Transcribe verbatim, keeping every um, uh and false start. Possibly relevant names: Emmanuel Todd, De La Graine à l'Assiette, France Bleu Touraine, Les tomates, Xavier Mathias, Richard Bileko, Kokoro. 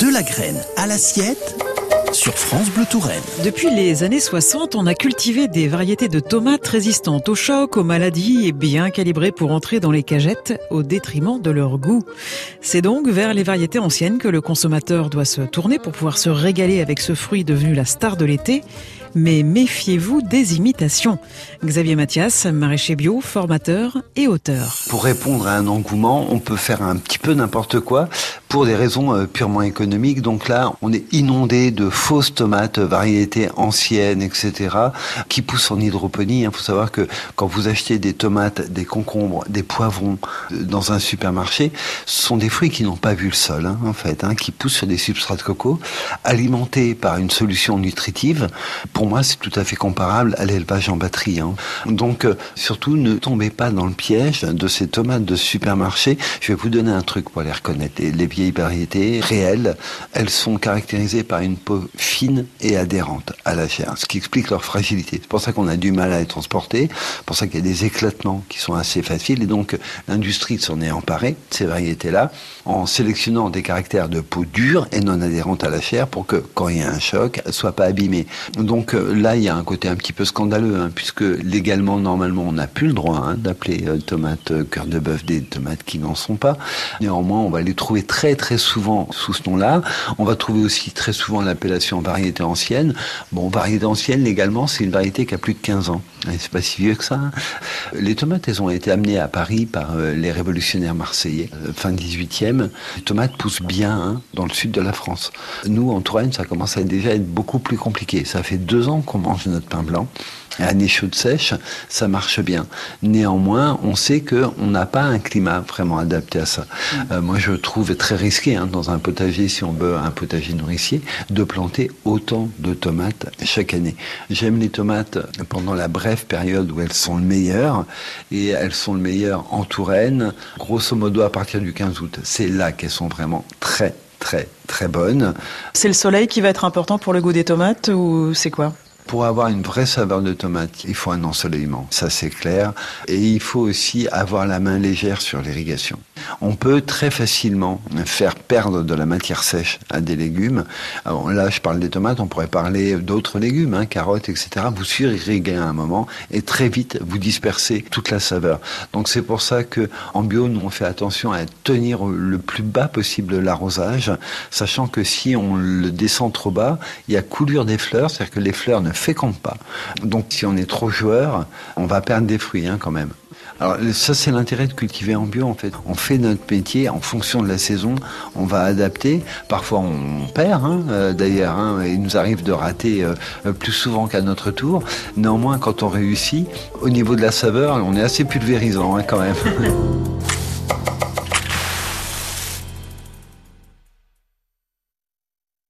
De la graine à l'assiette sur France Bleu Touraine. Depuis les années soixante, on a cultivé des variétés de tomates résistantes aux chocs, aux maladies et bien calibrées pour entrer dans les cagettes au détriment de leur goût. C'est donc vers les variétés anciennes que le consommateur doit se tourner pour pouvoir se régaler avec ce fruit devenu la star de l'été. Mais méfiez-vous des imitations. Xavier Mathias, maraîcher bio, formateur et auteur. Pour répondre à un engouement, on peut faire un petit peu n'importe quoi pour des raisons purement économiques. Donc là, on est inondé de fausses tomates, variétés anciennes, et cetera, qui poussent en hydroponie. Il faut savoir que quand vous achetez des tomates, des concombres, des poivrons dans un supermarché, ce sont des fruits qui n'ont pas vu le sol, hein, en fait, hein, qui poussent sur des substrats de coco, alimentés par une solution nutritive. Pour moi, c'est tout à fait comparable à l'élevage en batterie. Hein. Donc, euh, surtout, ne tombez pas dans le piège de ces tomates de supermarché. Je vais vous donner un truc pour les reconnaître. Les, les vieilles variétés réelles, elles sont caractérisées par une peau fine et adhérente à la chair, ce qui explique leur fragilité. C'est pour ça qu'on a du mal à les transporter, c'est pour ça qu'il y a des éclatements qui sont assez faciles. Et donc, l'industrie s'en est emparée, de ces variétés-là, en sélectionnant des caractères de peau dure et non adhérente à la chair pour que, quand il y a un choc, elles ne soient pas abîmées. Donc, Donc là, il y a un côté un petit peu scandaleux, hein, puisque légalement, normalement, on n'a plus le droit hein, d'appeler euh, tomates euh, cœur de bœuf des tomates qui n'en sont pas. Néanmoins, on va les trouver très très souvent sous ce nom-là. On va trouver aussi très souvent l'appellation variété ancienne. Bon, variété ancienne, légalement, c'est une variété qui a plus de quinze ans. Et c'est pas si vieux que ça. Hein. Les tomates, elles ont été amenées à Paris par euh, les révolutionnaires marseillais, euh, fin dix-huitième. Les tomates poussent bien hein, dans le sud de la France. Nous, en Touraine, ça commence à déjà être beaucoup plus compliqué. Ça fait deux ans qu'on mange notre pain blanc. Année chaude sèche, ça marche bien. Néanmoins, on sait qu'on n'a pas un climat vraiment adapté à ça. Euh, moi, je trouve très risqué, hein, dans un potager, si on veut un potager nourricier, de planter autant de tomates chaque année. J'aime les tomates pendant la brève période où elles sont le meilleur, et elles sont le meilleur en Touraine, grosso modo à partir du quinze août. C'est là qu'elles sont vraiment très, très, très bonnes. C'est le soleil qui va être important pour le goût des tomates, ou c'est quoi ? Pour avoir une vraie saveur de tomate, il faut un ensoleillement, ça c'est clair. Et il faut aussi avoir la main légère sur l'irrigation. On peut très facilement faire perdre de la matière sèche à des légumes. Alors là, je parle des tomates, on pourrait parler d'autres légumes, hein, carottes, et cetera. Vous surirriguez à un moment et très vite, vous dispersez toute la saveur. Donc c'est pour ça qu'en bio, nous on fait attention à tenir le plus bas possible l'arrosage, sachant que si on le descend trop bas, il y a coulure des fleurs, c'est-à-dire que les fleurs ne féconde pas. Donc si on est trop joueur, on va perdre des fruits hein, quand même. Alors ça c'est l'intérêt de cultiver en bio en fait. On fait notre métier en fonction de la saison, on va adapter. Parfois on perd hein, euh, d'ailleurs, hein, il nous arrive de rater euh, plus souvent qu'à notre tour. Néanmoins quand on réussit, au niveau de la saveur, on est assez pulvérisant hein, quand même.